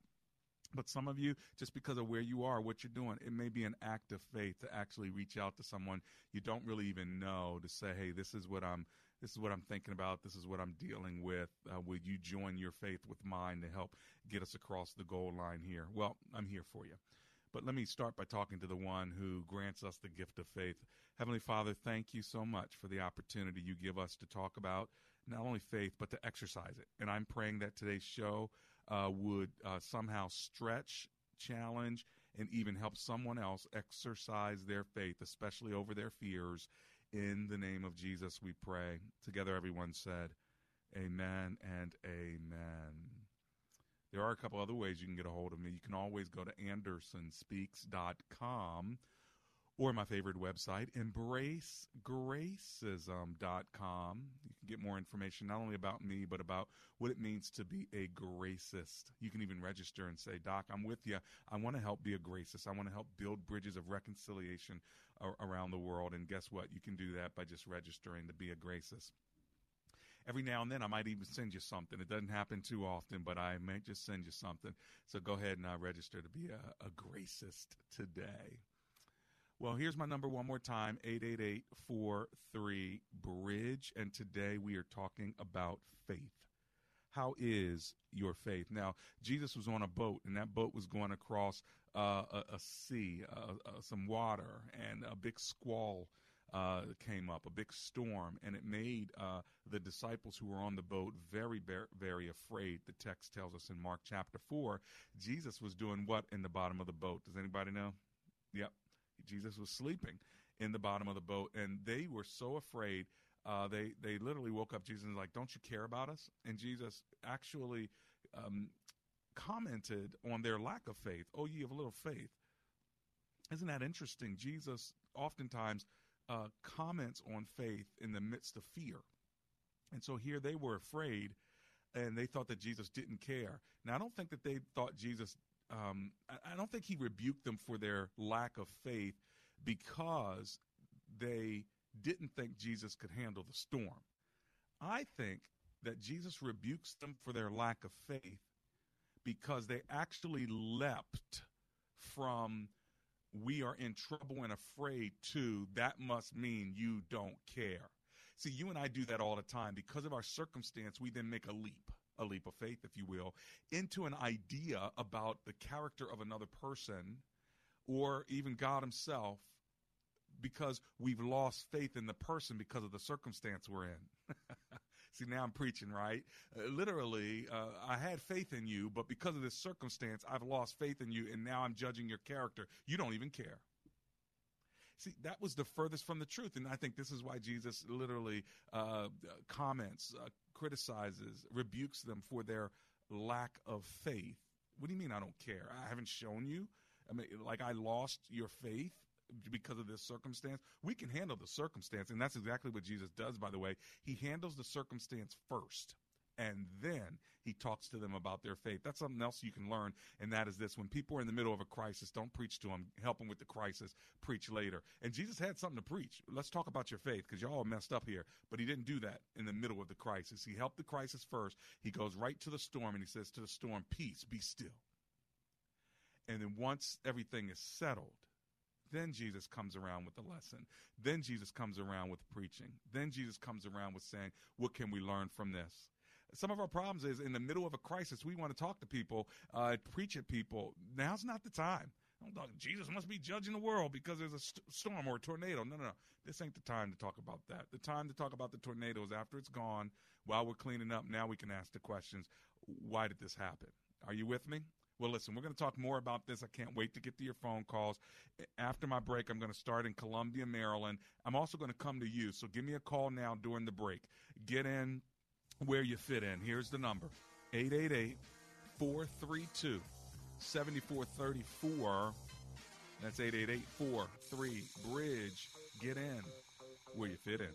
But some of you, just because of where you are, what you're doing, it may be an act of faith to actually reach out to someone you don't really even know to say, hey, this is what I'm thinking about. This is what I'm dealing with. Would you join your faith with mine to help get us across the goal line here? Well, I'm here for you. But let me start by talking to the one who grants us the gift of faith. Heavenly Father, thank you so much for the opportunity you give us to talk about not only faith, but to exercise it. And I'm praying that today's show would somehow stretch, challenge, and even help someone else exercise their faith, especially over their fears. In the name of Jesus, we pray. Together, everyone said, amen and amen. There are a couple other ways you can get a hold of me. You can always go to AndersonSpeaks.com or my favorite website, EmbraceGracism.com. You can get more information not only about me, but about what it means to be a gracist. You can even register and say, Doc, I'm with you. I want to help be a gracist. I want to help build bridges of reconciliation around the world. And guess what? You can do that by just registering to be a gracist. Every now and then, I might even send you something. It doesn't happen too often, but I might just send you something. So go ahead and register to be a gracist today. Well, here's my number one more time, 888-43-BRIDGE. And today we are talking about faith. How is your faith? Now, Jesus was on a boat, and that boat was going across a sea, some water, and a big squall came up, a big storm, and it made the disciples who were on the boat very, very afraid. The text tells us in Mark chapter 4, Jesus was doing what in the bottom of the boat? Does anybody know? Yep. Jesus was sleeping in the bottom of the boat, and they were so afraid. They literally woke up Jesus and was like, don't you care about us? And Jesus actually commented on their lack of faith. Oh, ye of little faith. Isn't that interesting? Jesus oftentimes comments on faith in the midst of fear. And so here they were afraid, and they thought that Jesus didn't care. Now, I don't think that they thought Jesus I don't think he rebuked them for their lack of faith because they didn't think Jesus could handle the storm. I think that Jesus rebukes them for their lack of faith because they actually leapt from we are in trouble and afraid to that must mean you don't care. See, you and I do that all the time. Because of our circumstance, we then make a leap of faith, if you will, into an idea about the character of another person or even God himself because we've lost faith in the person because of the circumstance we're in. See, now I'm preaching, right? Literally, I had faith in you, but because of this circumstance, I've lost faith in you, and now I'm judging your character. You don't even care. See, that was the furthest from the truth, and I think this is why Jesus literally comments, criticizes, rebukes them for their lack of faith. What do you mean I don't care? I haven't shown you? I mean, like I lost your faith because of this circumstance? We can handle the circumstance, and that's exactly what Jesus does, by the way. He handles the circumstance first, and then he talks to them about their faith. That's something else you can learn, and that is this. When people are in the middle of a crisis, don't preach to them. Help them with the crisis. Preach later. And Jesus had something to preach. Let's talk about your faith because y'all are messed up here. But he didn't do that in the middle of the crisis. He helped the crisis first. He goes right to the storm, and he says to the storm, peace, be still. And then once everything is settled, then Jesus comes around with the lesson. Then Jesus comes around with preaching. Then Jesus comes around with saying, what can we learn from this? Some of our problems is in the middle of a crisis, we want to talk to people, preach at people. Now's not the time. Don't talk, Jesus must be judging the world because there's a storm or a tornado. No. This ain't the time to talk about that. The time to talk about the tornado is after it's gone, while we're cleaning up. Now we can ask the questions, why did this happen? Are you with me? Well, listen, we're going to talk more about this. I can't wait to get to your phone calls. After my break, I'm going to start in Columbia, Maryland. I'm also going to come to you, so give me a call now during the break. Get in where you fit in. Here's the number, 888-432-7434. That's 888-43-BRIDGE. Get in where you fit in.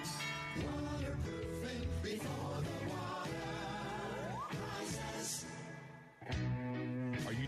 Waterproofing before the Are you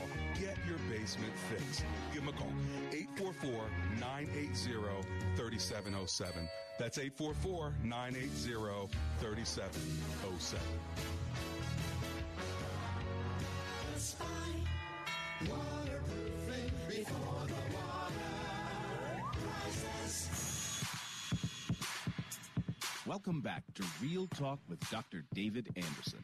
get your basement fixed. Give them a call, 844-980-3707. That's 844-980-3707. Best Buy Waterproofing. Welcome back to Real Talk with Dr. David Anderson.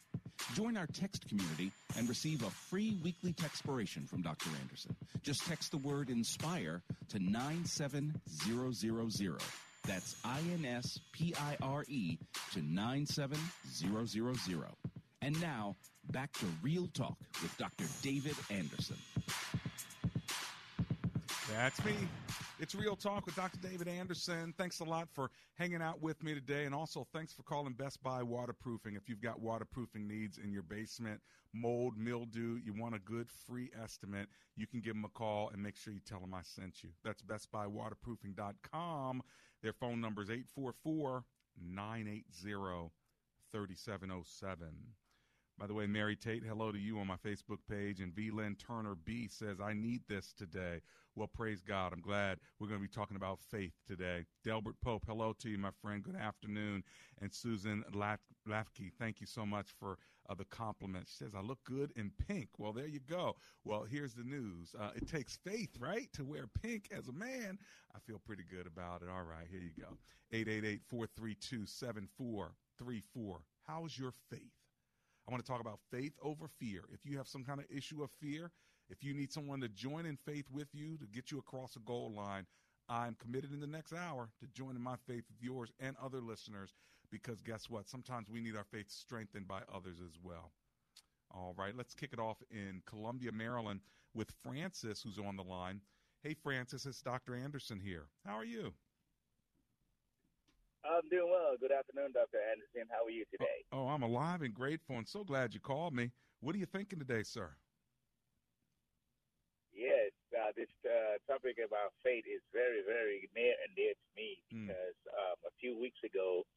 Join our text community and receive a free weekly textpiration from Dr. Anderson. Just text the word INSPIRE to 97000. That's INSPIRE to 97000. And now, back to Real Talk with Dr. David Anderson. That's me. It's Real Talk with Dr. David Anderson. Thanks a lot for hanging out with me today, and also thanks for calling Best Buy Waterproofing. If you've got waterproofing needs in your basement, mold, mildew, you want a good free estimate, you can give them a call and make sure you tell them I sent you. That's bestbuywaterproofing.com. Their phone number is 844-980-3707. By the way, Mary Tate, hello to you on my Facebook page. And V. Lynn Turner B. says, I need this today. Well, praise God. I'm glad we're going to be talking about faith today. Delbert Pope, hello to you, my friend. Good afternoon. And Susan Lafke, thank you so much for the compliment. She says, I look good in pink. Well, there you go. Well, here's the news. It takes faith, right, to wear pink as a man. I feel pretty good about it. All right, here you go. 888-432-7434. How's your faith? I want to talk about faith over fear. If you have some kind of issue of fear, if you need someone to join in faith with you to get you across the goal line, I'm committed in the next hour to joining my faith with yours and other listeners, because guess what? Sometimes we need our faith strengthened by others as well. All right, let's kick it off in Columbia, Maryland with Francis, who's on the line. Hey, Francis, it's Dr. Anderson here. How are you? I'm doing well. Good afternoon, Dr. Anderson. How are you today? Oh, I'm alive and grateful and so glad you called me. What are you thinking today, sir? Yes, this topic about faith is very, very near and dear to me because a few weeks ago,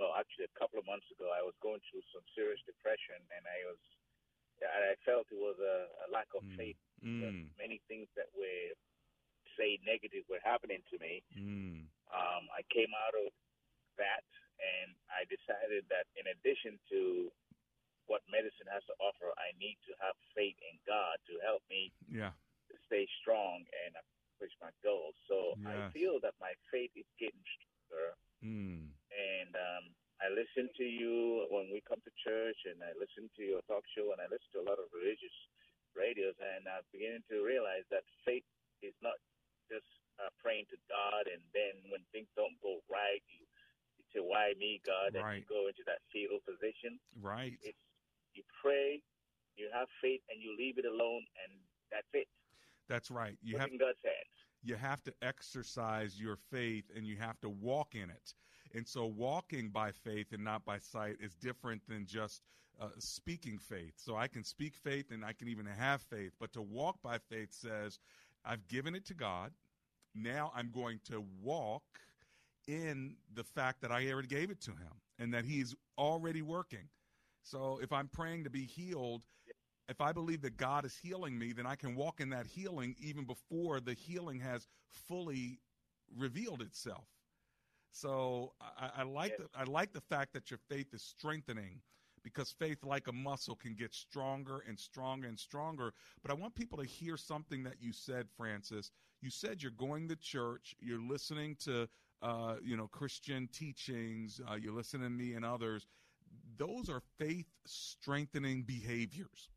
well, actually a couple of months ago, I was going through some serious depression, and I felt it was a lack of faith. Many things that were, say, negative were happening to me. I came out of that, and I decided that in addition to what medicine has to offer, I need to have faith in God to help me stay strong and push my goals. So I feel that my faith is getting stronger, and I listen to you when we come to church, and I listen to your talk show, and I listen to a lot of religious radios, and I'm beginning to realize that faith is not just praying to God, and then when things don't go right, you say, why me, God? And you go into that fetal position. Right. It's, you pray, you have faith, and you leave it alone, and that's it. That's right. You have, in God's hands. You have to exercise your faith, and you have to walk in it. And so walking by faith and not by sight is different than just speaking faith. So I can speak faith, and I can even have faith. But to walk by faith says, I've given it to God. Now I'm going to walk in the fact that I already gave it to him and that he's already working. So if I'm praying to be healed, if I believe that God is healing me, then I can walk in that healing even before the healing has fully revealed itself. So I like I like the fact that your faith is strengthening, because faith, like a muscle, can get stronger and stronger and stronger. But I want people to hear something that you said, Francis. You said you're going to church, you're listening to Christian teachings, you're listening to me and others. Those are faith-strengthening behaviors.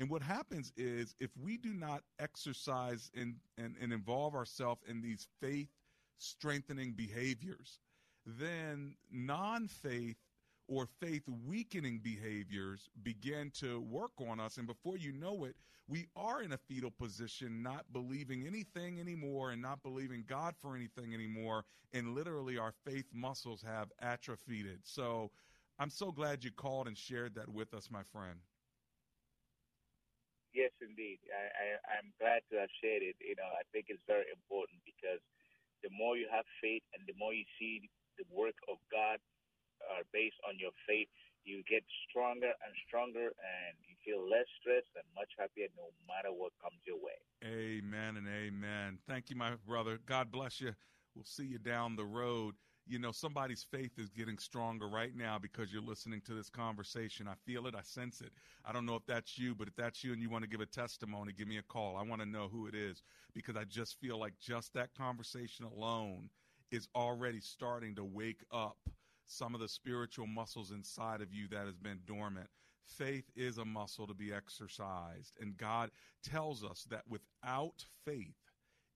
And what happens is if we do not exercise and involve ourselves in these faith-strengthening behaviors, then non-faith or faith-weakening behaviors begin to work on us. And before you know it, we are in a fetal position, not believing anything anymore and not believing God for anything anymore. And literally our faith muscles have atrophied. So I'm so glad you called and shared that with us, my friend. Yes, indeed. I'm glad to have shared it. You know, I think it's very important, because the more you have faith and the more you see the work of God, based on your faith, you get stronger and stronger, and you feel less stressed and much happier no matter what comes your way. Amen and amen. Thank you, my brother. God bless you. We'll see you down the road. You know, somebody's faith is getting stronger right now because you're listening to this conversation. I feel it. I sense it. I don't know if that's you, but if that's you and you want to give a testimony, give me a call. I want to know who it is, because I just feel like just that conversation alone is already starting to wake up some of the spiritual muscles inside of you that has been dormant. Faith is a muscle to be exercised, and God tells us that without faith,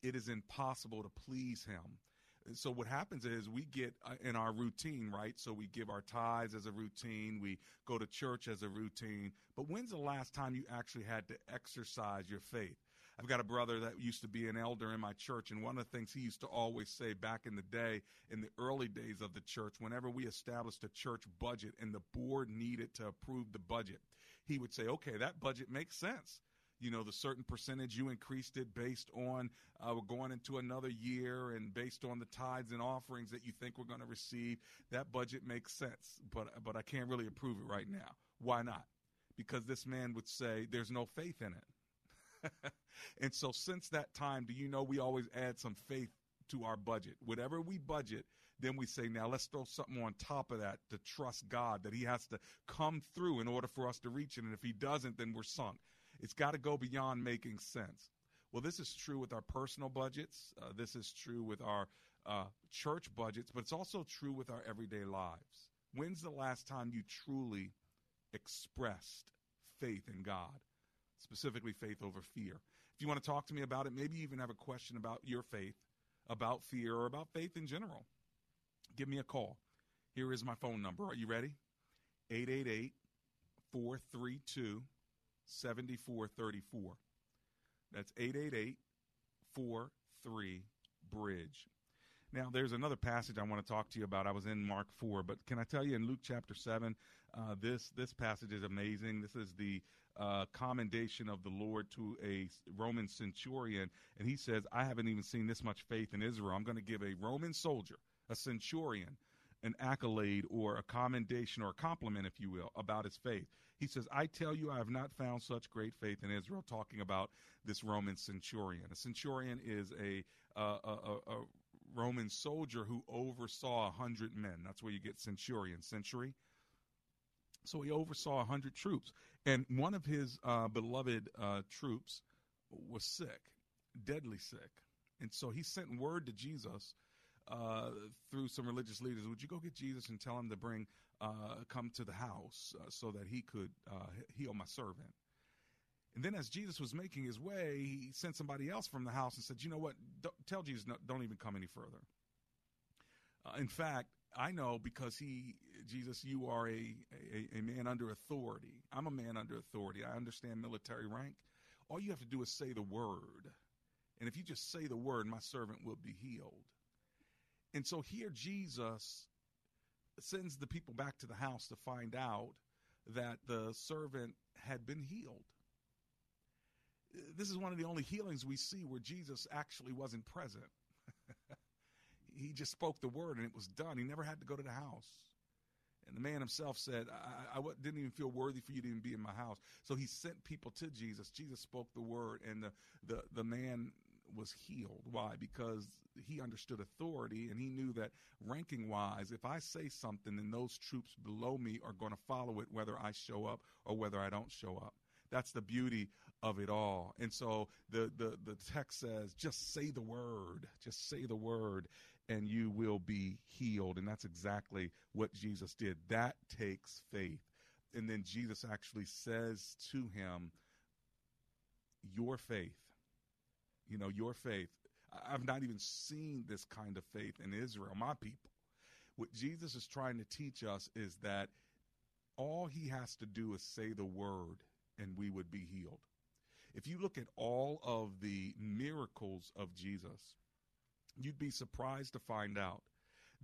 it is impossible to please him. And so what happens is we get in our routine, right? So we give our tithes as a routine. We go to church as a routine. But when's the last time you actually had to exercise your faith? I've got a brother that used to be an elder in my church, and one of the things he used to always say back in the day, in the early days of the church, whenever we established a church budget and the board needed to approve the budget, he would say, okay, that budget makes sense. You know, the certain percentage you increased it based on we're going into another year and based on the tithes and offerings that you think we're going to receive, that budget makes sense, but I can't really approve it right now. Why not? Because this man would say there's no faith in it. And so since that time, do you know we always add some faith to our budget? Whatever we budget, then we say, now let's throw something on top of that to trust God that he has to come through in order for us to reach it. And if he doesn't, then we're sunk. It's got to go beyond making sense. Well, this is true with our personal budgets. This is true with our church budgets, but it's also true with our everyday lives. When's the last time you truly expressed faith in God? Specifically faith over fear. If you want to talk to me about it, maybe you even have a question about your faith, about fear, or about faith in general, give me a call. Here is my phone number. Are you ready? 888-432-7434. That's 888-43-BRIDGE. Now, there's another passage I want to talk to you about. I was in Mark 4, but can I tell you in Luke chapter 7, this passage is amazing. This is the commendation of the Lord to a Roman centurion, and he says, I haven't even seen this much faith in Israel. I'm going to give a Roman soldier, a centurion, an accolade or a commendation or a compliment, if you will, about his faith. He says, I tell you, I have not found such great faith in Israel, talking about this Roman centurion. A centurion is a Roman soldier who oversaw 100 men. That's where you get centurion, century. So he oversaw 100 troops, and one of his beloved troops was sick, deadly sick. And so he sent word to Jesus through some religious leaders, would you go get Jesus and tell him to bring, come to the house so that he could heal my servant? And then as Jesus was making his way, he sent somebody else from the house and said, you know what, tell Jesus, no, don't even come any further. In fact, I know because Jesus, you are a man under authority. I'm a man under authority. I understand military rank. All you have to do is say the word. And if you just say the word, my servant will be healed. And so here Jesus sends the people back to the house to find out that the servant had been healed. This is one of the only healings we see where Jesus actually wasn't present. He just spoke the word and it was done. He never had to go to the house. And the man himself said, I didn't even feel worthy for you to even be in my house. So he sent people to Jesus. Jesus spoke the word and the man was healed. Why? Because he understood authority and he knew that ranking wise, if I say something, then those troops below me are going to follow it, whether I show up or whether I don't show up. That's the beauty of it all. And so the text says, just say the word, and you will be healed. And that's exactly what Jesus did. That takes faith. And then Jesus actually says to him, your faith, your faith. I've not even seen this kind of faith in Israel, my people. What Jesus is trying to teach us is that all he has to do is say the word and we would be healed. If you look at all of the miracles of Jesus, you'd be surprised to find out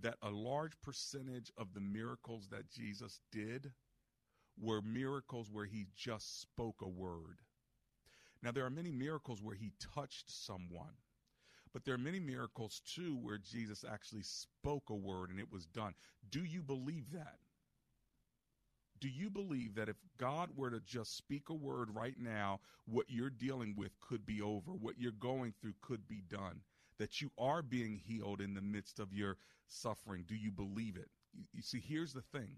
that a large percentage of the miracles that Jesus did were miracles where he just spoke a word. Now, there are many miracles where he touched someone, but there are many miracles, too, where Jesus actually spoke a word and it was done. Do you believe that? do you believe that if God were to just speak a word right now, what you're dealing with could be over, what you're going through could be done, that you are being healed in the midst of your suffering? Do you believe it? You see, here's the thing.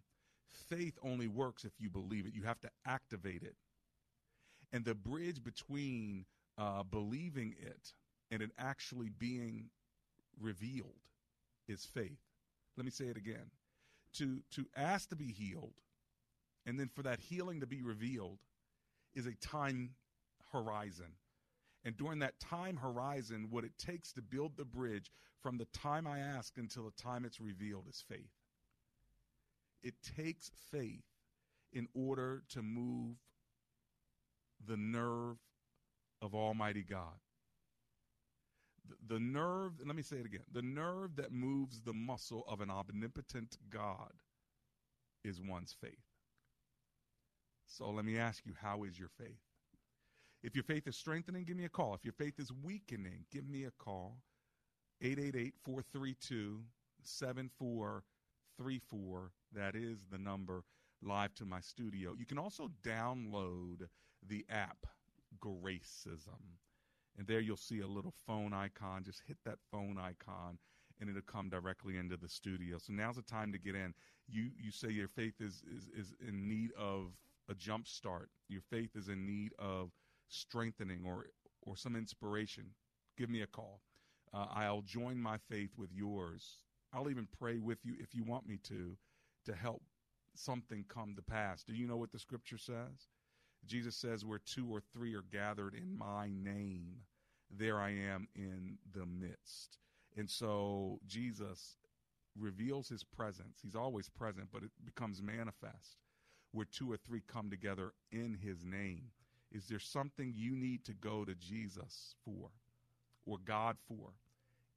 Faith only works if you believe it. You have to activate it. And the bridge between believing it and it actually being revealed is faith. Let me say it again. To ask to be healed and then for that healing to be revealed is a time horizon. And during that time horizon, what it takes to build the bridge from the time I ask until the time it's revealed is faith. It takes faith in order to move the nerve of Almighty God. The nerve, let me say it again, the nerve that moves the muscle of an omnipotent God is one's faith. So let me ask you, how is your faith? If your faith is strengthening, give me a call. If your faith is weakening, give me a call. 888-432-7434. That is the number live to my studio. You can also download the app, Gracism. And there you'll see a little phone icon. Just hit that phone icon, and it'll come directly into the studio. So now's the time to get in. You say your faith is in need of a jump start. Your faith is in need of strengthening or some inspiration. Give me a call. I'll join my faith with yours. I'll even pray with you if you want me to help something come to pass. Do you know what the Scripture says? Jesus says, where two or three are gathered in my name, there I am in the midst. And so Jesus reveals his presence. He's always present, but it becomes manifest where two or three come together in his name. Is there something you need to go to Jesus for or God for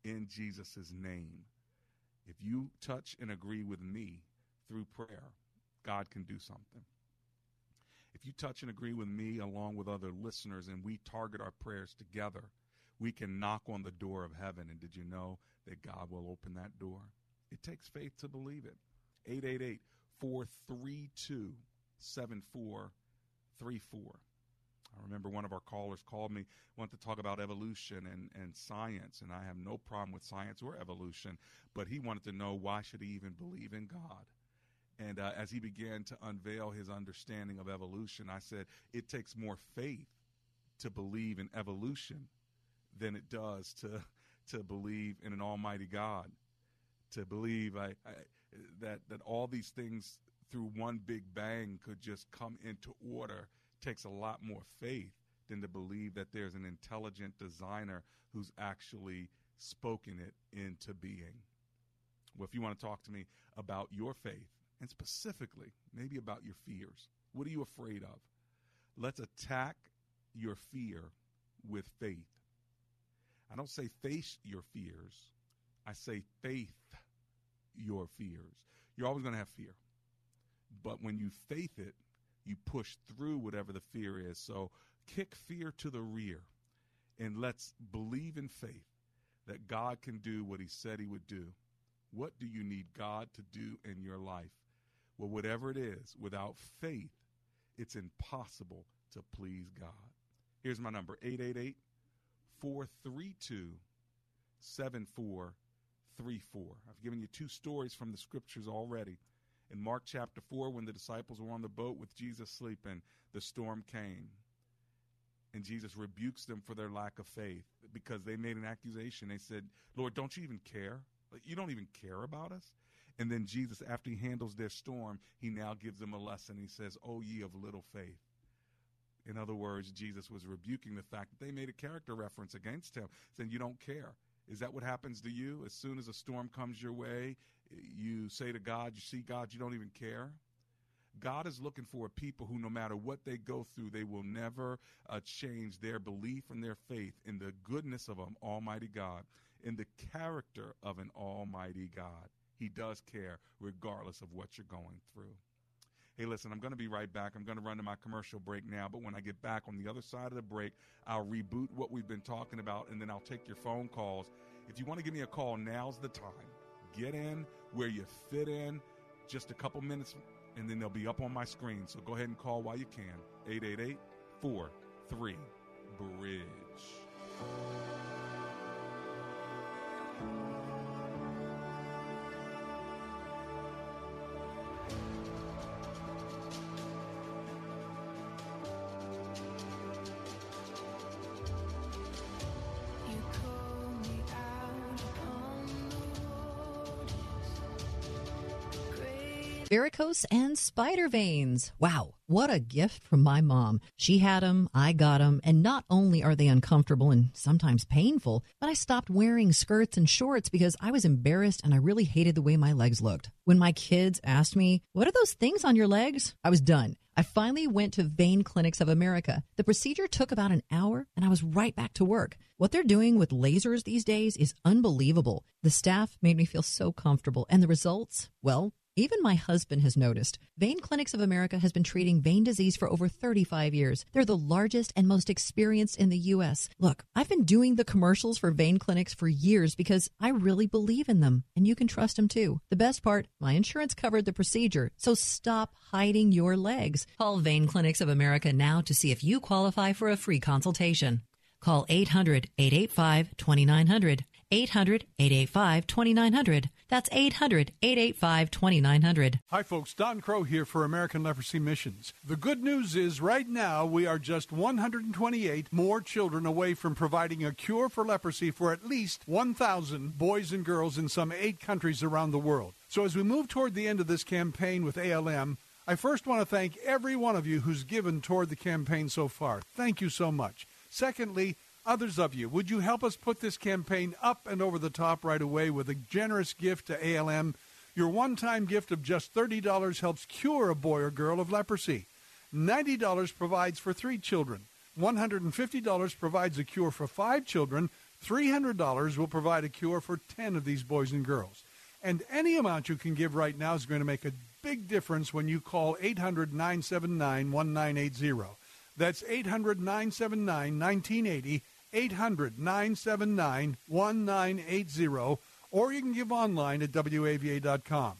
in Jesus' name? If you touch and agree with me through prayer, God can do something. If you touch and agree with me along with other listeners and we target our prayers together, we can knock on the door of heaven. And did you know that God will open that door? It takes faith to believe it. 888-432-7434. I remember one of our callers called me, wanted to talk about evolution and science, and I have no problem with science or evolution, but he wanted to know why should he even believe in God? And as he began to unveil his understanding of evolution, I said, it takes more faith to believe in evolution than it does to believe in an almighty God, to believe that all these things through one big bang could just come into order. Takes a lot more faith than to believe that there's an intelligent designer who's actually spoken it into being. Well, if you want to talk to me about your faith, and specifically, maybe about your fears. What are you afraid of? Let's attack your fear with faith. I don't say face your fears. I say faith your fears. You're always going to have fear. But when you faith it, you push through whatever the fear is. So kick fear to the rear, and let's believe in faith that God can do what he said he would do. What do you need God to do in your life? Well, whatever it is, without faith, it's impossible to please God. Here's my number, 888-432-7434. I've given you two stories from the Scriptures already. In Mark chapter 4, when the disciples were on the boat with Jesus sleeping, the storm came. And Jesus rebukes them for their lack of faith because they made an accusation. They said, Lord, don't you even care? You don't even care about us? And then Jesus, after he handles their storm, he now gives them a lesson. He says, oh, ye of little faith. In other words, Jesus was rebuking the fact that they made a character reference against him, saying you don't care. Is that what happens to you? As soon as a storm comes your way, you say to God, you see God, you don't even care? God is looking for a people who no matter what they go through, they will never change their belief and their faith in the goodness of an almighty God, in the character of an almighty God. He does care regardless of what you're going through. Hey, listen, I'm going to be right back. I'm going to run to my commercial break now, but when I get back on the other side of the break, I'll reboot what we've been talking about, and then I'll take your phone calls. If you want to give me a call, now's the time. Get in where you fit in. just a couple minutes, and then they'll be up on my screen. So go ahead and call while you can. 888-43-BRIDGE. Varicose and spider veins. Wow, what a gift from my mom. She had them, I got them, and not only are they uncomfortable and sometimes painful, but I stopped wearing skirts and shorts because I was embarrassed and I really hated the way my legs looked. When my kids asked me, "What are those things on your legs?" I was done. I finally went to Vein Clinics of America. The procedure took about an hour, and I was right back to work. What they're doing with lasers these days is unbelievable. The staff made me feel so comfortable, and the results, well, even my husband has noticed. Vein Clinics of America has been treating vein disease for over 35 years. They're the largest and most experienced in the U.S. Look, I've been doing the commercials for Vein Clinics for years because I really believe in them, and you can trust them too. The best part, my insurance covered the procedure, so stop hiding your legs. Call Vein Clinics of America now to see if you qualify for a free consultation. Call 800-885-2900. 800-885-2900. That's 800-885-2900. Hi, folks. Don Crow here for American Leprosy Missions. The good news is right now we are just 128 more children away from providing a cure for leprosy for at least 1,000 boys and girls in some 8 countries around the world. So as we move toward the end of this campaign with ALM, I first want to thank every one of you who's given toward the campaign so far. Thank you so much. Secondly, others of you, would you help us put this campaign up and over the top right away with a generous gift to ALM? Your one-time gift of just $30 helps cure a boy or girl of leprosy. $90 provides for 3 children. $150 provides a cure for 5 children. $300 will provide a cure for 10 of these boys and girls. And any amount you can give right now is going to make a big difference when you call 800-979-1980. That's 800-979-1980. 800-979-1980, or you can give online at WAVA.com.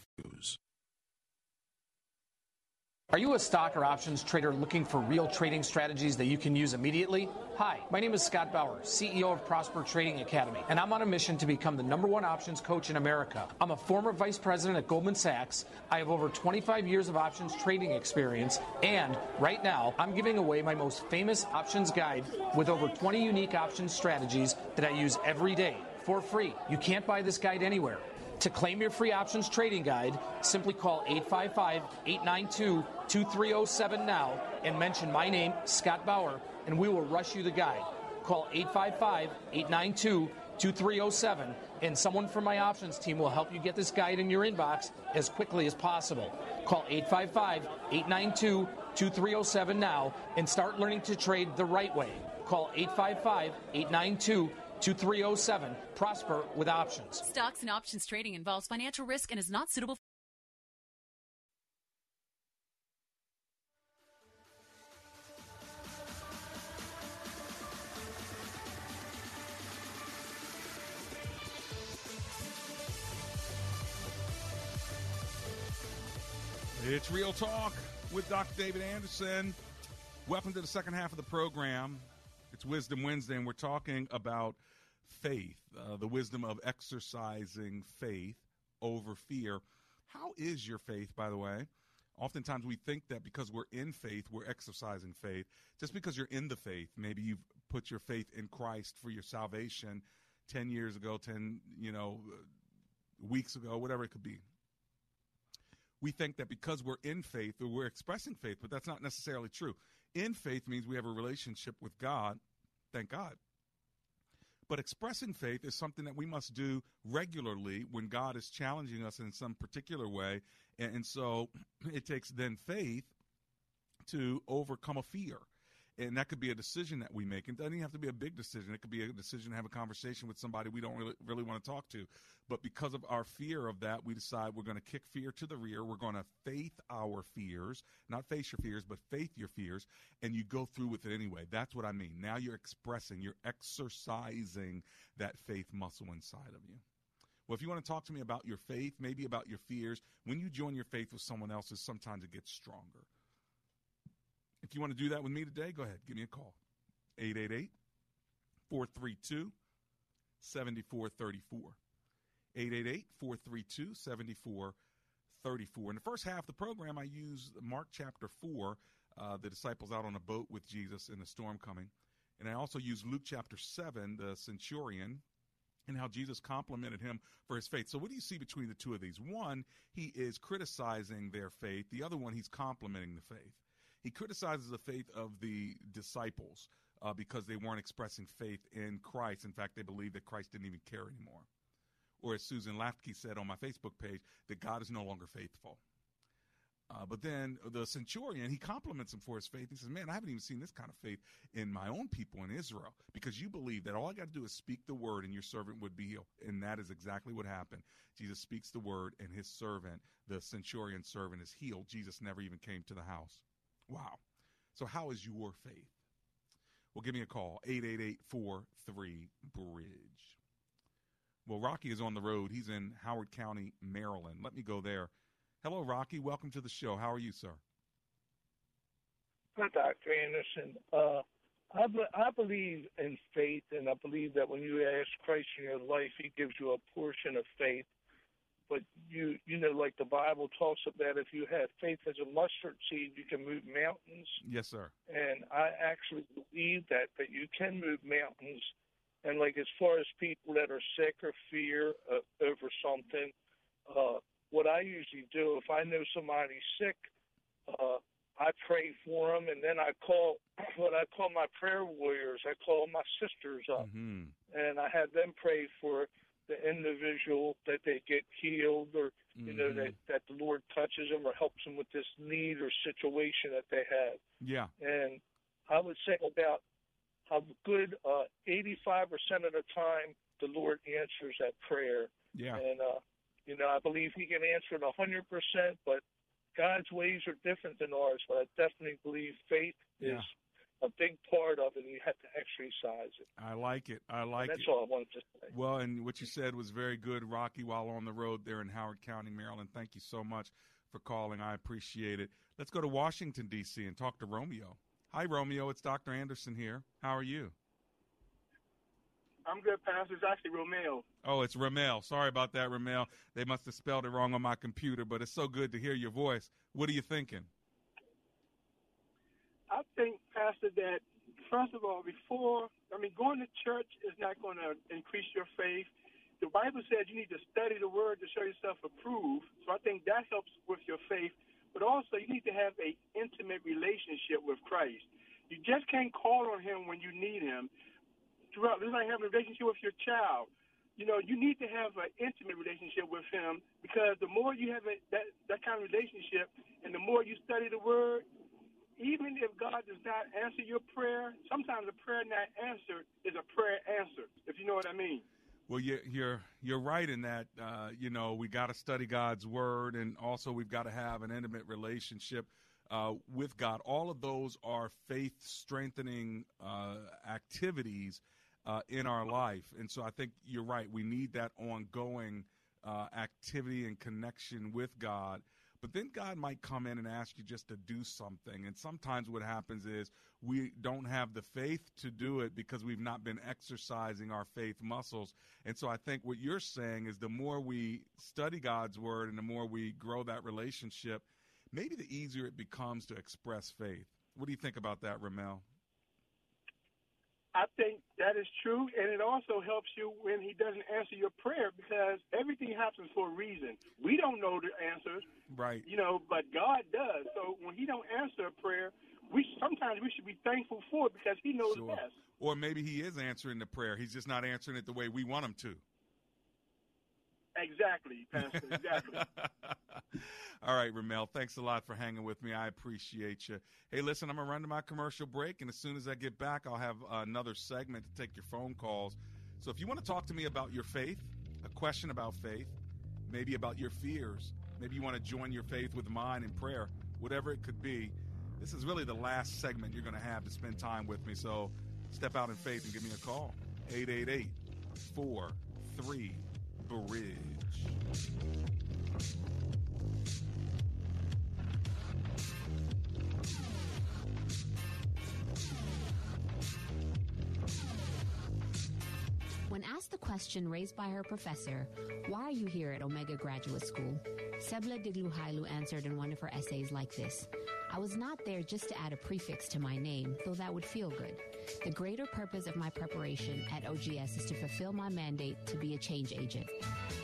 Are you a stock or options trader looking for real trading strategies that you can use immediately? Hi, my name is Scott Bauer, CEO of Prosper Trading Academy, and I'm on a mission to become the #1 options coach in America. I'm a former vice president at Goldman Sachs. I have over 25 years of options trading experience, and right now, I'm giving away my most famous options guide with over 20 unique options strategies that I use every day for free. You can't buy this guide anywhere. To claim your free options trading guide, simply call 855-892-2307 now and mention my name, Scott Bauer, and we will rush you the guide. Call 855-892-2307, and someone from my options team will help you get this guide in your inbox as quickly as possible. Call 855-892-2307 now and start learning to trade the right way. Call 855-892-2307. 2307. Prosper with options. Stocks and options trading involves financial risk and is not suitable. It's Real Talk with Dr. David Anderson. Welcome to the second half of the program. It's Wisdom Wednesday, and we're talking about faith, the wisdom of exercising faith over fear. How is your faith, by the way? Oftentimes we think that because we're in faith, we're exercising faith. Just because you're in the faith, maybe you've put your faith in Christ for your salvation 10 years ago, 10, weeks ago, whatever it could be. We think that because we're in faith, we're expressing faith, but that's not necessarily true. In faith means we have a relationship with God, thank God. But expressing faith is something that we must do regularly when God is challenging us in some particular way. And so it takes then faith to overcome a fear. And that could be a decision that we make. It doesn't even have to be a big decision. It could be a decision to have a conversation with somebody we don't really want to talk to. But because of our fear of that, we decide we're going to kick fear to the rear. We're going to faith our fears, not face your fears, but faith your fears, and you go through with it anyway. That's what I mean. Now you're exercising that faith muscle inside of you. Well, if you want to talk to me about your faith, maybe about your fears, when you join your faith with someone else's, sometimes it gets stronger. If you want to do that with me today, go ahead, give me a call. 888-432-7434. 888-432-7434. In the first half of the program, I used Mark chapter 4, the disciples out on a boat with Jesus in the storm coming. And I also used Luke chapter 7, the centurion, and how Jesus complimented him for his faith. So what do you see between the two of these? One, he is criticizing their faith. The other one, he's complimenting the faith. He criticizes the faith of the disciples because they weren't expressing faith in Christ. In fact, they believed that Christ didn't even care anymore. Or as Susan Lafke said on my Facebook page, that God is no longer faithful. But then the centurion, he compliments him for his faith. He says, man, I haven't even seen this kind of faith in my own people in Israel, because you believe that all I got to do is speak the word and your servant would be healed. And that is exactly what happened. Jesus speaks the word and his servant, the centurion's servant, is healed. Jesus never even came to the house. Wow. So how is your faith? Well, give me a call, 888-43-BRIDGE. Well, Rocky is on the road. He's in Howard County, Maryland. Let me go there. Hello, Rocky. Welcome to the show. How are you, sir? Hi, Dr. Anderson. I believe in faith, and I believe that when you ask Christ in your life, he gives you a portion of faith. But, you know, like the Bible talks about, if you have faith as a mustard seed, you can move mountains. Yes, sir. And I actually believe that you can move mountains. And, like, as far as people that are sick or fear over something, what I usually do, if I know somebody's sick, I pray for them, and then I call what I call my prayer warriors. I call my sisters up, and I have them pray for the individual, that they get healed, or you know, that the Lord touches them or helps them with this need or situation that they have. Yeah. And I would say about a good 85% of the time the Lord answers that prayer. Yeah. And you know, I believe he can answer it 100%, but God's ways are different than ours. But I definitely believe faith is a big part of it, and you have to exercise it. I like it. I like it. That's all I wanted to say. Well, and what you said was very good, Rocky, while on the road there in Howard County, Maryland. Thank you so much for calling. I appreciate it. Let's go to Washington, D.C., and talk to Romeo. Hi, Romeo. It's Dr. Anderson here. How are you? I'm good, Pastor. It's actually Romeo. Oh, it's Romeo. Sorry about that, Romeo. They must have spelled it wrong on my computer, but it's so good to hear your voice. What are you thinking? I think, Pastor, that first of all, going to church is not going to increase your faith. The Bible says you need to study the Word to show yourself approved, so I think that helps with your faith. But also, you need to have an intimate relationship with Christ. You just can't call on him when you need him. This is like having a relationship with your child. You know, you need to have an intimate relationship with him, because the more you have that kind of relationship and the more you study the Word, even if God does not answer your prayer, sometimes a prayer not answered is a prayer answered, if you know what I mean. Well, you're right in that, you know, we got to study God's Word, and also we've got to have an intimate relationship with God. All of those are faith-strengthening activities in our life. And so I think you're right. We need that ongoing activity and connection with God. But then God might come in and ask you just to do something. And sometimes what happens is we don't have the faith to do it because we've not been exercising our faith muscles. And so I think what you're saying is the more we study God's Word and the more we grow that relationship, maybe the easier it becomes to express faith. What do you think about that, Ramel? I think that is true, and it also helps you when he doesn't answer your prayer, because everything happens for a reason. We don't know the answers, right? You know, but God does. So when he don't answer a prayer, we should be thankful for it, because he knows best. Or maybe he is answering the prayer. He's just not answering it the way we want him to. Exactly, Pastor, exactly. All right, Ramel, thanks a lot for hanging with me. I appreciate you. Hey, listen, I'm going to run to my commercial break, and as soon as I get back, I'll have another segment to take your phone calls. So if you want to talk to me about your faith, a question about faith, maybe about your fears, maybe you want to join your faith with mine in prayer, whatever it could be, this is really the last segment you're going to have to spend time with me. So step out in faith and give me a call, 888-43 Bridge. When asked the question raised by her professor, why are you here at Omega Graduate School? Seble Degluhailu answered in one of her essays like this: I was not there just to add a prefix to my name, though that would feel good. The greater purpose of my preparation at OGS is to fulfill my mandate to be a change agent.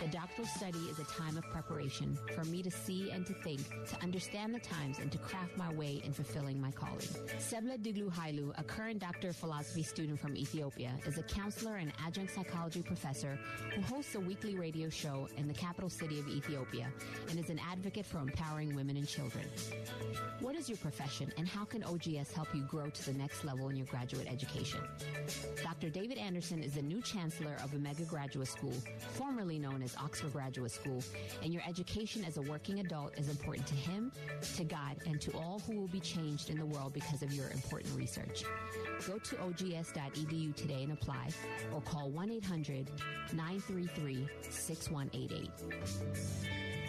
The doctoral study is a time of preparation for me to see and to think, to understand the times, and to craft my way in fulfilling my calling. Seble Degluhailu, a current Doctor of Philosophy student from Ethiopia, is a counselor and adjunct psychology professor who hosts a weekly radio show in the capital city of Ethiopia and is an advocate for empowering women and children. What is your profession, and how can OGS help you grow to the next level in your graduate education? Dr. David Anderson is the new chancellor of Omega Graduate School, formerly known as Oxford Graduate School, and your education as a working adult is important to him, to God, and to all who will be changed in the world because of your important research. Go to ogs.edu today and apply, or call 1-800-933-6188.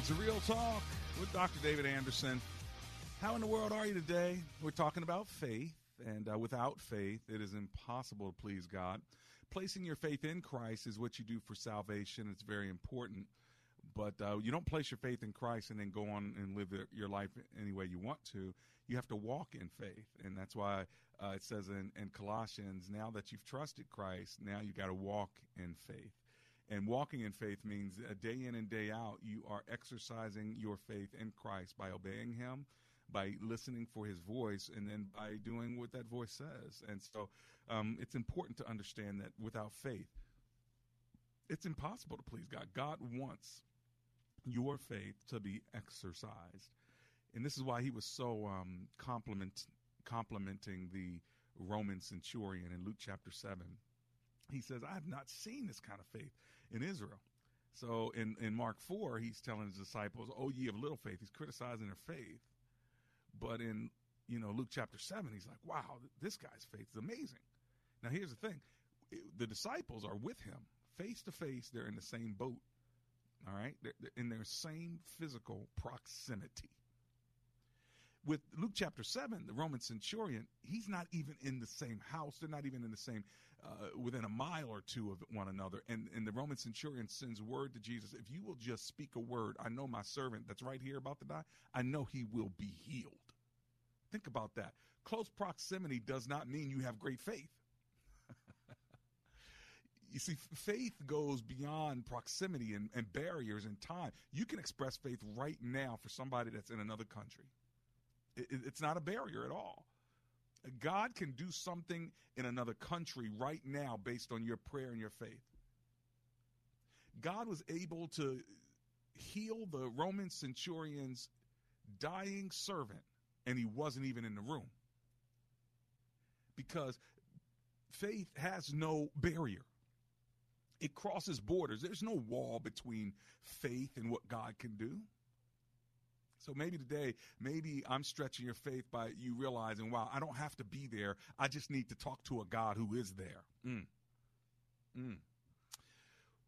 It's Real Talk with Dr. David Anderson. How in the world are you today? We're talking about faith, and without faith, it is impossible to please God. Placing your faith in Christ is what you do for salvation. It's very important, but you don't place your faith in Christ and then go on and live your life any way you want to. You have to walk in faith, and that's why it says in Colossians, now that you've trusted Christ, now you got to walk in faith. And walking in faith means day in and day out, you are exercising your faith in Christ by obeying him, by listening for his voice, and then by doing what that voice says. And so it's important to understand that without faith, it's impossible to please God. God wants your faith to be exercised. And this is why he was so complimenting the Roman centurion in Luke chapter 7. He says, I have not seen this kind of faith in Israel. So in Mark 4, he's telling his disciples, oh, ye of little faith. He's criticizing their faith. But in Luke chapter 7, he's like, wow, this guy's faith is amazing. Now, here's the thing. The disciples are with him face to face. They're in the same boat. All right. They're in their same physical proximity. With Luke chapter 7, the Roman centurion, he's not even in the same house. They're not even in the same, within a mile or two of one another. And the Roman centurion sends word to Jesus, if you will just speak a word, I know my servant that's right here about to die, I know he will be healed. Think about that. Close proximity does not mean you have great faith. You see, faith goes beyond proximity and barriers and time. You can express faith right now for somebody that's in another country. It's not a barrier at all. God can do something in another country right now based on your prayer and your faith. God was able to heal the Roman centurion's dying servant, and he wasn't even in the room. Because faith has no barrier. It crosses borders. There's no wall between faith and what God can do. So maybe today, maybe I'm stretching your faith by you realizing, wow, I don't have to be there. I just need to talk to a God who is there.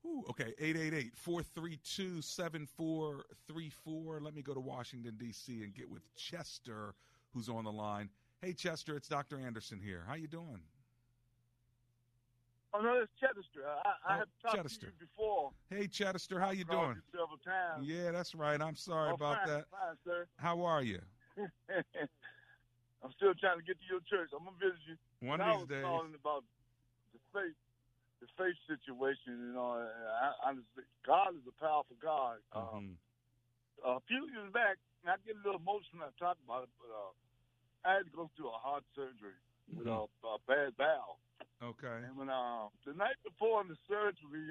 Ooh, okay, 888-432-7434. Let me go to Washington, D.C. and get with Chester, who's on the line. Hey, Chester, it's Dr. Anderson here. How you doing? Oh, no, that's Chester. I have talked Chester. To you before. Hey, Chester, how you doing? You several times. Yeah, that's right. I'm sorry about that. Fine, sir. How are you? I'm still trying to get to your church. I'm going to visit you. One of these days. I was calling about the faith situation. You know, God is a powerful God. Mm-hmm. A few years back, and I get a little emotional when I talk about it, but I had to go through a heart surgery with a bad valve. Okay. And when the night before the surgery,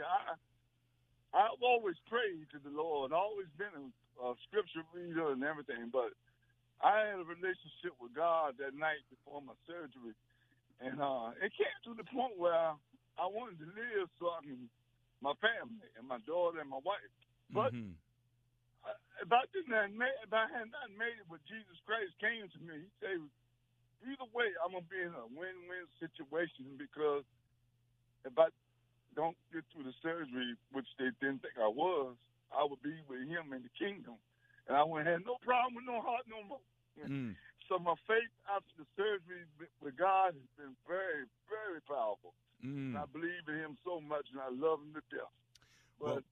I've always prayed to the Lord. I've always been a scripture reader and everything, but I had a relationship with God that night before my surgery. And it came to the point where I wanted to live so I can, my family and my daughter and my wife. But if I had not made it, but Jesus Christ came to me, he said, either way, I'm going to be in a win-win situation, because if I don't get through the surgery, which they didn't think I was, I would be with him in the kingdom. And I wouldn't have no problem with no heart no more. Mm. So my faith after the surgery with God has been very, very powerful. Mm. And I believe in him so much, and I love him to death. But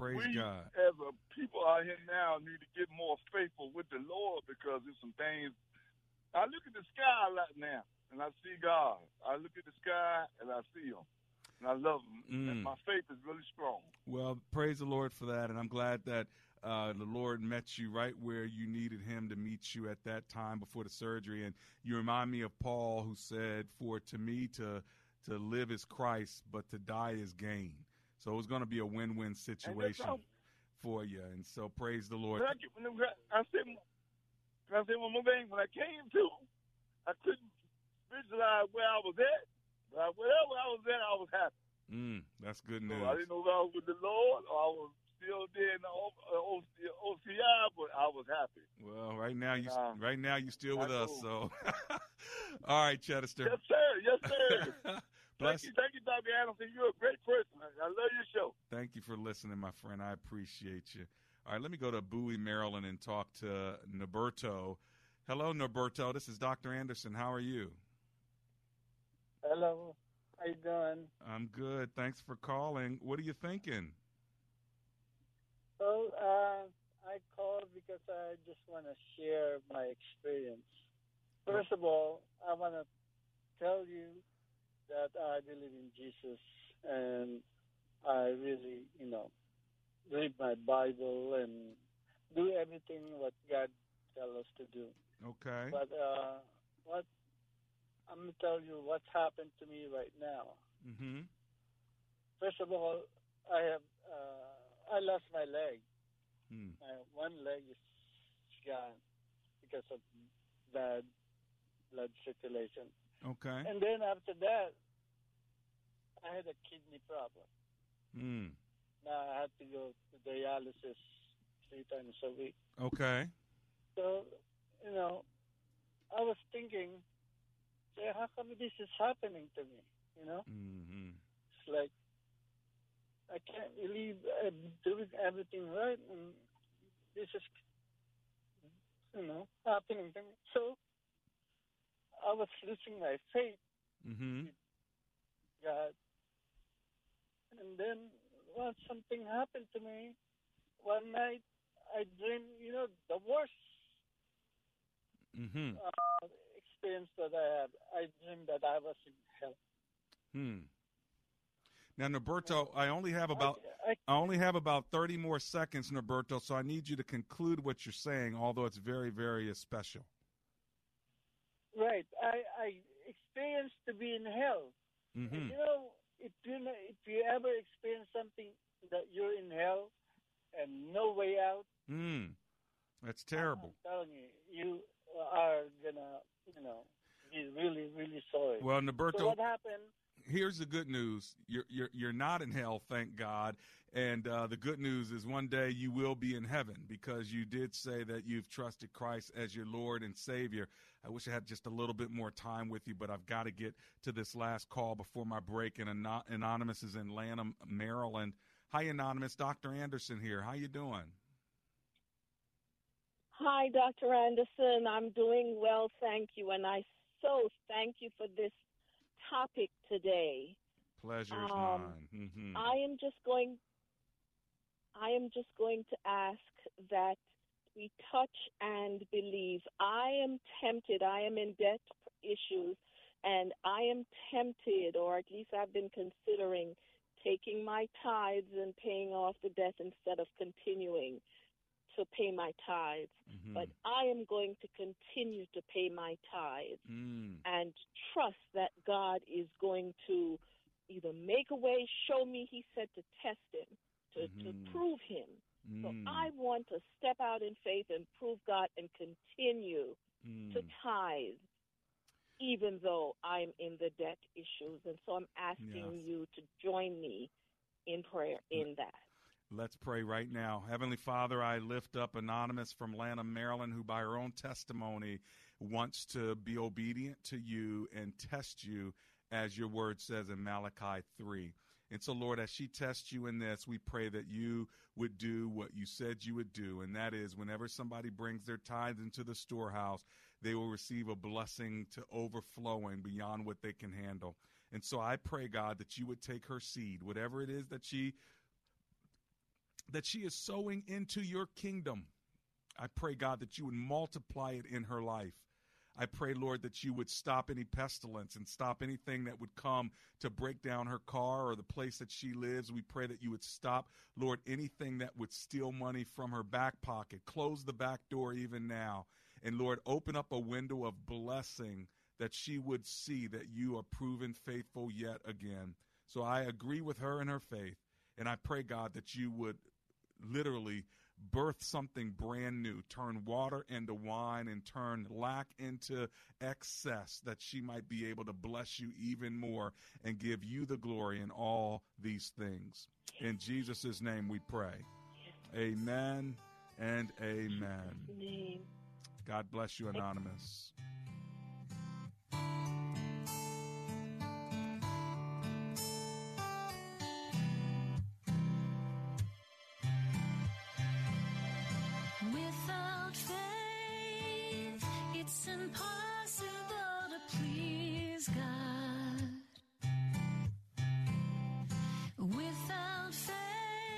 praise God. As a people out here now need to get more faithful with the Lord, because there's some things. I look at the sky a lot now, and I see God. I look at the sky, and I see him, and I love him, and my faith is really strong. Well, praise the Lord for that, and I'm glad that the Lord met you right where you needed him to meet you at that time before the surgery. And you remind me of Paul, who said, for to me to live is Christ, but to die is gain. So it was going to be a win-win situation for you, and so praise the Lord. I said one more thing. When I came to, I couldn't visualize where I was at, but wherever I was at, I was happy. That's good news. So I didn't know if I was with the Lord or I was still there in the OCI, but I was happy. Well, right now you're still with us. So, all right, Chester. Yes, sir. Yes, sir. Thank you, Dr. Anderson. You're a great person. I love your show. Thank you for listening, my friend. I appreciate you. All right, let me go to Bowie, Maryland, and talk to Norberto. Hello, Norberto. This is Dr. Anderson. How are you? Hello. How you doing? I'm good. Thanks for calling. What are you thinking? Well, I called because I just want to share my experience. First of all, I want to tell you that I believe in Jesus, and I really, read my Bible and do everything what God tells us to do. Okay. But I'm going to tell you what's happened to me right now. Mm-hmm. First of all, I lost my leg. My one leg is gone because of bad blood circulation. Okay. And then after that, I had a kidney problem. Now I have to go to dialysis 3 times a week. Okay. So, I was thinking, how come this is happening to me, Mm-hmm. It's like, I can't believe I'm doing everything right, and this is, happening to me. So, I was losing my faith with God. And then, something happened to me. One night, I dreamed, the worst experience that I had. I dreamed that I was in hell. Now, Norberto, I only have about I only have about 30 more seconds, Norberto. So I need you to conclude what you're saying, although it's very, very special. Right, I experienced to be in hell. And, if you ever experience something that you're in hell and no way out, that's terrible. I'm telling you, you are gonna, be really, really sorry. Well, Norberto, so what happened? Here's the good news: you're not in hell, thank God. And the good news is, one day you will be in heaven, because you did say that you've trusted Christ as your Lord and Savior. I wish I had just a little bit more time with you, but I've got to get to this last call before my break. And Anonymous is in Lanham, Maryland. Hi, Anonymous. Dr. Anderson here. How you doing? Hi, Dr. Anderson. I'm doing well, thank you. And I so thank you for this topic today. pleasure is mine. Mm-hmm. I am just going to ask that we touch and believe. I am tempted. I am in debt issues, and I am tempted, or at least I've been considering taking my tithes and paying off the debt instead of continuing to pay my tithes. Mm-hmm. But I am going to continue to pay my tithes and trust that God is going to either make a way, show me, he said, to test him, to prove him. So I want to step out in faith and prove God and continue to tithe, even though I'm in the debt issues. And so I'm asking you to join me in prayer in that. Let's pray right now. Heavenly Father, I lift up Anonymous from Lanham, Maryland, who by her own testimony wants to be obedient to you and test you, as your word says in Malachi 3. And so, Lord, as she tests you in this, we pray that you would do what you said you would do, and that is whenever somebody brings their tithes into the storehouse, they will receive a blessing to overflowing beyond what they can handle. And so I pray, God, that you would take her seed, whatever it is that she is sowing into your kingdom. I pray, God, that you would multiply it in her life. I pray, Lord, that you would stop any pestilence and stop anything that would come to break down her car or the place that she lives. We pray that you would stop, Lord, anything that would steal money from her back pocket. Close the back door even now. And, Lord, open up a window of blessing that she would see that you are proven faithful yet again. So I agree with her in her faith. And I pray, God, that you would literally birth something brand new, turn water into wine and turn lack into excess, that she might be able to bless you even more and give you the glory in all these things. In Jesus' name we pray. Amen and amen. God bless you, Anonymous.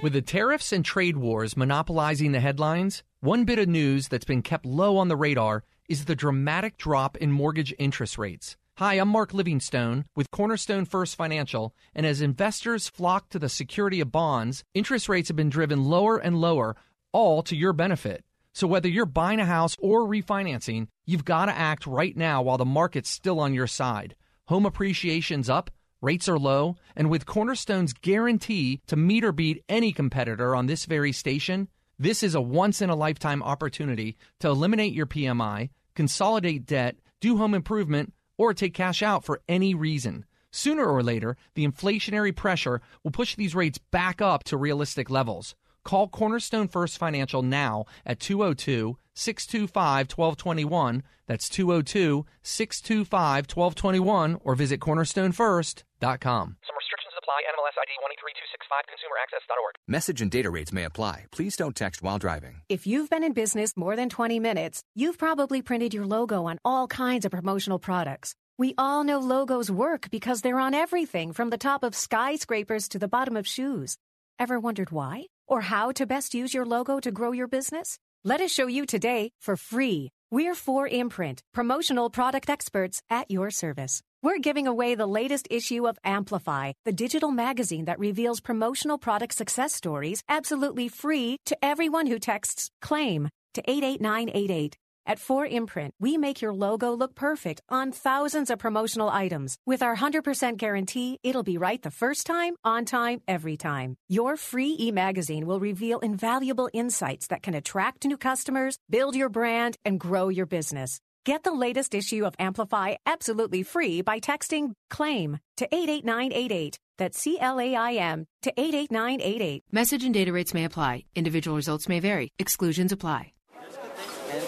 With the tariffs and trade wars monopolizing the headlines, one bit of news that's been kept low on the radar is the dramatic drop in mortgage interest rates. Hi, I'm Mark Livingstone with Cornerstone First Financial, and as investors flock to the security of bonds, interest rates have been driven lower and lower, all to your benefit. So whether you're buying a house or refinancing, you've got to act right now while the market's still on your side. Home appreciation's up. Rates are low, and with Cornerstone's guarantee to meet or beat any competitor on this very station, this is a once-in-a-lifetime opportunity to eliminate your PMI, consolidate debt, do home improvement, or take cash out for any reason. Sooner or later, the inflationary pressure will push these rates back up to realistic levels. Call Cornerstone First Financial now at 202-625-1221. That's 202-625-1221, or visit cornerstonefirst.com. Some restrictions apply. NMLS ID 183-265, consumeraccess.org. Message and data rates may apply. Please don't text while driving. If you've been in business more than 20 minutes, you've probably printed your logo on all kinds of promotional products. We all know logos work because they're on everything from the top of skyscrapers to the bottom of shoes. Ever wondered why? Or how to best use your logo to grow your business? Let us show you today for free. We're 4imprint, promotional product experts at your service. We're giving away the latest issue of Amplify, the digital magazine that reveals promotional product success stories absolutely free to everyone who texts CLAIM to 88988. At 4imprint, we make your logo look perfect on thousands of promotional items. With our 100% guarantee, it'll be right the first time, on time, every time. Your free e-magazine will reveal invaluable insights that can attract new customers, build your brand, and grow your business. Get the latest issue of Amplify absolutely free by texting CLAIM to 88988. That's CLAIM to 88988. Message and data rates may apply. Individual results may vary. Exclusions apply.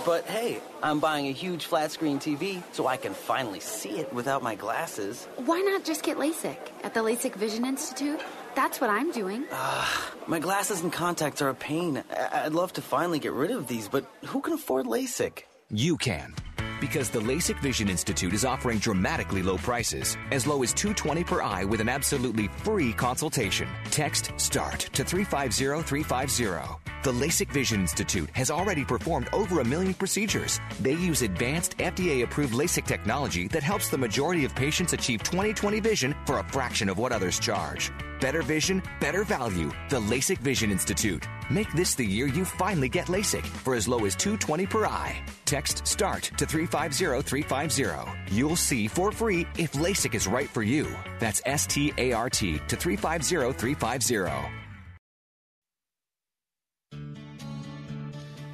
But hey, I'm buying a huge flat-screen TV so I can finally see it without my glasses. Why not just get LASIK at the LASIK Vision Institute? That's what I'm doing. My glasses and contacts are a pain. I'd love to finally get rid of these, but who can afford LASIK? You can. because the LASIK Vision Institute is offering dramatically low prices, as low as $220 per eye with an absolutely free consultation. Text START to 350350. The LASIK Vision Institute has already performed over 1 million procedures. They use advanced FDA-approved LASIK technology that helps the majority of patients achieve 20/20 vision for a fraction of what others charge. Better vision, better value. The LASIK Vision Institute. Make this the year you finally get LASIK for as low as $220 per eye. Text START to 350350. You'll see for free if LASIK is right for you. That's START to 350350.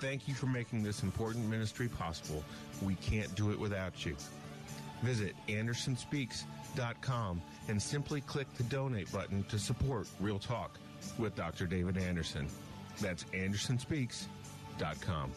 Thank you for making this important ministry possible. We can't do it without you. Visit AndersonSpeaks.com and simply click the donate button to support Real Talk with Dr. David Anderson. That's AndersonSpeaks.com.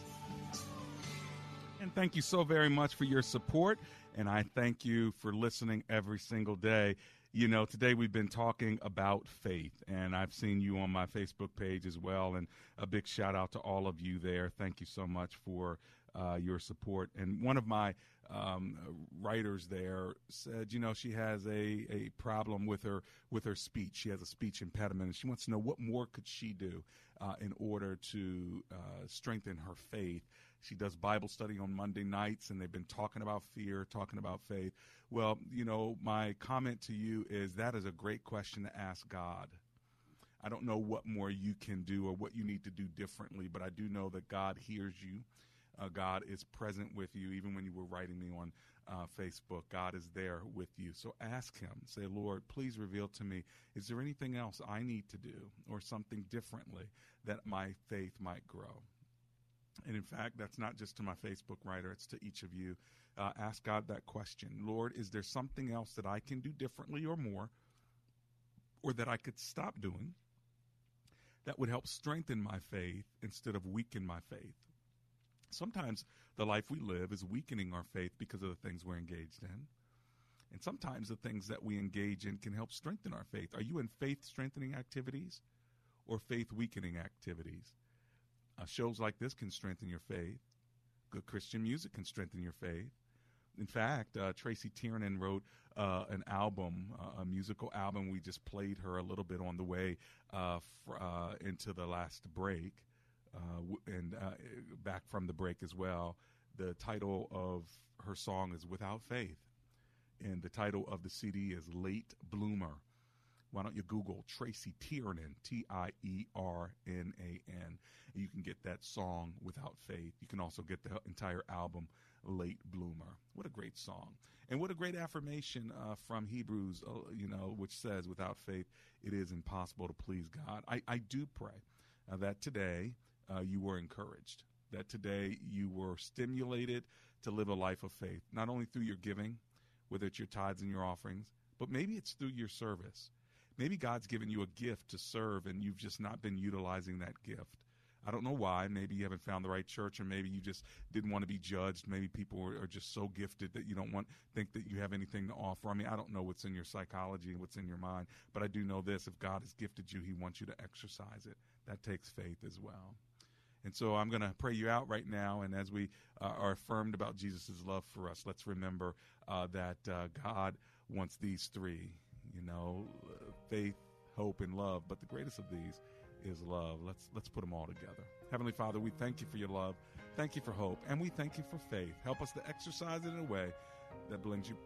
And thank you so very much for your support. And I thank you for listening every single day. You know, today we've been talking about faith, and I've seen you on my Facebook page as well, and a big shout out to all of you there. Thank you so much for your support. And one of my writers there said, you know, she has a problem with her speech. She has a speech impediment, and she wants to know what more could she do in order to strengthen her faith. She does Bible study on Monday nights, and they've been talking about fear, talking about faith. Well, you know, my comment to you is that is a great question to ask God. I don't know what more you can do or what you need to do differently, but I do know that God hears you. God is present with you, even when you were writing me on Facebook. God is there with you. So ask him. Say, Lord, please reveal to me, is there anything else I need to do or something differently that my faith might grow? And in fact, that's not just to my Facebook writer, it's to each of you. Ask God that question. Lord, is there something else that I can do differently or more, or that I could stop doing that would help strengthen my faith instead of weaken my faith? Sometimes the life we live is weakening our faith because of the things we're engaged in. And sometimes the things that we engage in can help strengthen our faith. Are you in faith-strengthening activities or faith-weakening activities? Shows like this can strengthen your faith. Good Christian music can strengthen your faith. In fact, Tracy Tiernan wrote an album, a musical album. We just played her a little bit on the way into the last break and back from the break as well. The title of her song is Without Faith, and the title of the CD is Late Bloomer. Why don't you Google Tracy Tiernan, Tiernan. You can get that song, Without Faith. You can also get the entire album, Late Bloomer. What a great song. And what a great affirmation from Hebrews, which says, without faith, it is impossible to please God. I do pray that today you were encouraged, that today you were stimulated to live a life of faith, not only through your giving, whether it's your tithes and your offerings, but maybe it's through your service. Maybe God's given you a gift to serve, and you've just not been utilizing that gift. I don't know why. Maybe you haven't found the right church, or maybe you just didn't want to be judged. Maybe people are just so gifted that you don't think that you have anything to offer. I mean, I don't know what's in your psychology and what's in your mind, but I do know this. If God has gifted you, he wants you to exercise it. That takes faith as well. And so I'm going to pray you out right now. And as we are affirmed about Jesus' love for us, let's remember that God wants these three. You know, faith, hope, and love. But the greatest of these is love. Let's put them all together. Heavenly Father, we thank you for your love. Thank you for hope. And we thank you for faith. Help us to exercise it in a way that brings you